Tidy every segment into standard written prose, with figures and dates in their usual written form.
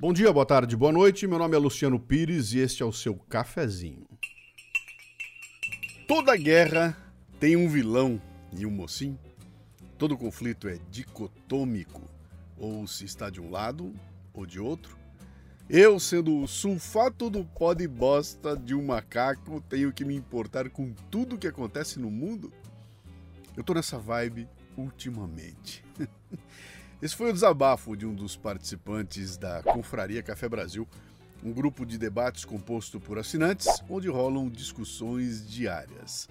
Bom dia, boa tarde, boa noite. Meu nome é Luciano Pires e este é o seu Cafezinho. Toda guerra tem um vilão e um mocinho. Todo conflito é dicotômico, ou se está de um lado ou de outro. Eu, sendo o sulfato do pó de bosta de um macaco, tenho que me importar com tudo que acontece no mundo. Eu tô nessa vibe ultimamente. Esse foi o desabafo de um dos participantes da Confraria Café Brasil, um grupo de debates composto por assinantes, onde rolam discussões diárias.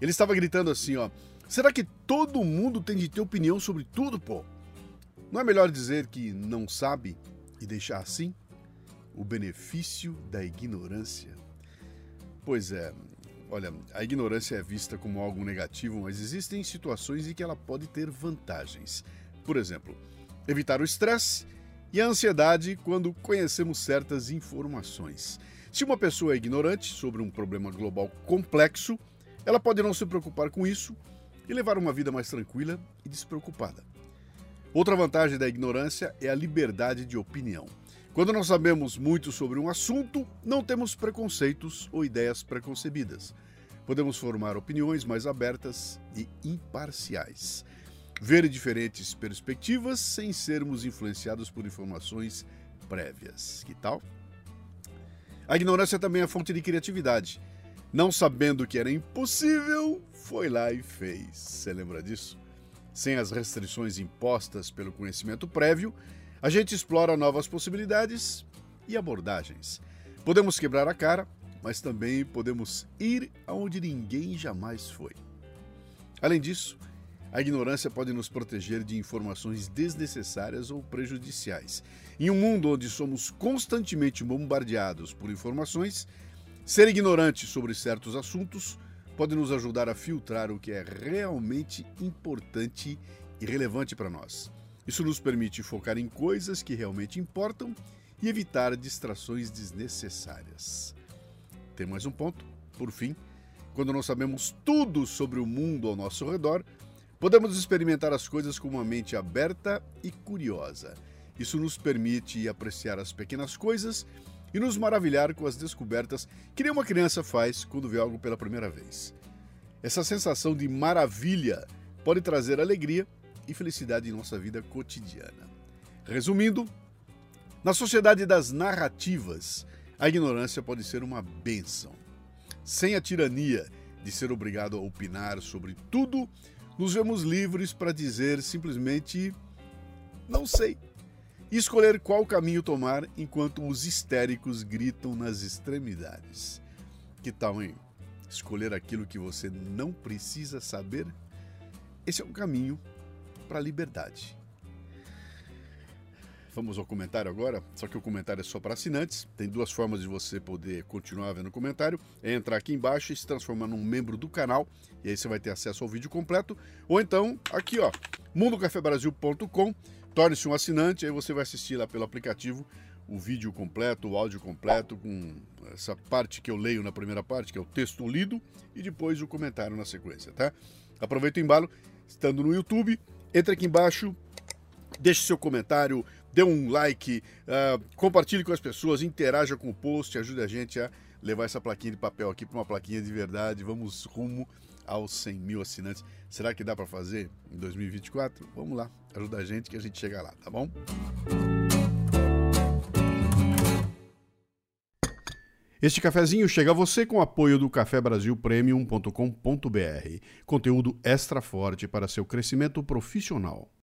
Ele estava gritando assim, ó: será que todo mundo tem de ter opinião sobre tudo, pô? Não é melhor dizer que não sabe e deixar assim? O benefício da ignorância. Pois é. Olha, a ignorância é vista como algo negativo, mas existem situações em que ela pode ter vantagens. Por exemplo, evitar o estresse e a ansiedade quando conhecemos certas informações. Se uma pessoa é ignorante sobre um problema global complexo, ela pode não se preocupar com isso e levar uma vida mais tranquila e despreocupada. Outra vantagem da ignorância é a liberdade de opinião. Quando não sabemos muito sobre um assunto, não temos preconceitos ou ideias preconcebidas. Podemos formar opiniões mais abertas e imparciais. Ver diferentes perspectivas sem sermos influenciados por informações prévias. Que tal? A ignorância também é fonte de criatividade. Não sabendo que era impossível, foi lá e fez. Você lembra disso? Sem as restrições impostas pelo conhecimento prévio, a gente explora novas possibilidades e abordagens. Podemos quebrar a cara, mas também podemos ir aonde ninguém jamais foi. Além disso, a ignorância pode nos proteger de informações desnecessárias ou prejudiciais. Em um mundo onde somos constantemente bombardeados por informações, ser ignorante sobre certos assuntos pode nos ajudar a filtrar o que é realmente importante e relevante para nós. Isso nos permite focar em coisas que realmente importam e evitar distrações desnecessárias. Tem mais um ponto. Por fim, quando não sabemos tudo sobre o mundo ao nosso redor, podemos experimentar as coisas com uma mente aberta e curiosa. Isso nos permite apreciar as pequenas coisas e nos maravilhar com as descobertas que nenhuma criança faz quando vê algo pela primeira vez. Essa sensação de maravilha pode trazer alegria e felicidade em nossa vida cotidiana. Resumindo, na sociedade das narrativas, a ignorância pode ser uma bênção. Sem a tirania de ser obrigado a opinar sobre tudo, nos vemos livres para dizer simplesmente não sei e escolher qual caminho tomar enquanto os histéricos gritam nas extremidades. Que tal, hein? Escolher aquilo que você não precisa saber? Esse é um caminho para a liberdade. Vamos ao comentário agora, só que o comentário é só para assinantes. Tem duas formas de você poder continuar vendo o comentário: é entrar aqui embaixo e se transformar num membro do canal, e aí você vai ter acesso ao vídeo completo, ou então aqui, ó, mundocafebrasil.com, torne-se um assinante, aí você vai assistir lá pelo aplicativo o vídeo completo, o áudio completo, com essa parte que eu leio na primeira parte, que é o texto lido, e depois o comentário na sequência, tá? Aproveita o embalo, estando no YouTube, entra aqui embaixo, deixe seu comentário, dê um like, compartilhe com as pessoas, interaja com o post, ajude a gente a levar essa plaquinha de papel aqui para uma plaquinha de verdade. Vamos rumo aos 100 mil assinantes. Será que dá para fazer em 2024? Vamos lá, ajuda a gente que a gente chega lá, tá bom? Este cafezinho chega a você com o apoio do cafebrasilpremium.com.br. Conteúdo extra forte para seu crescimento profissional.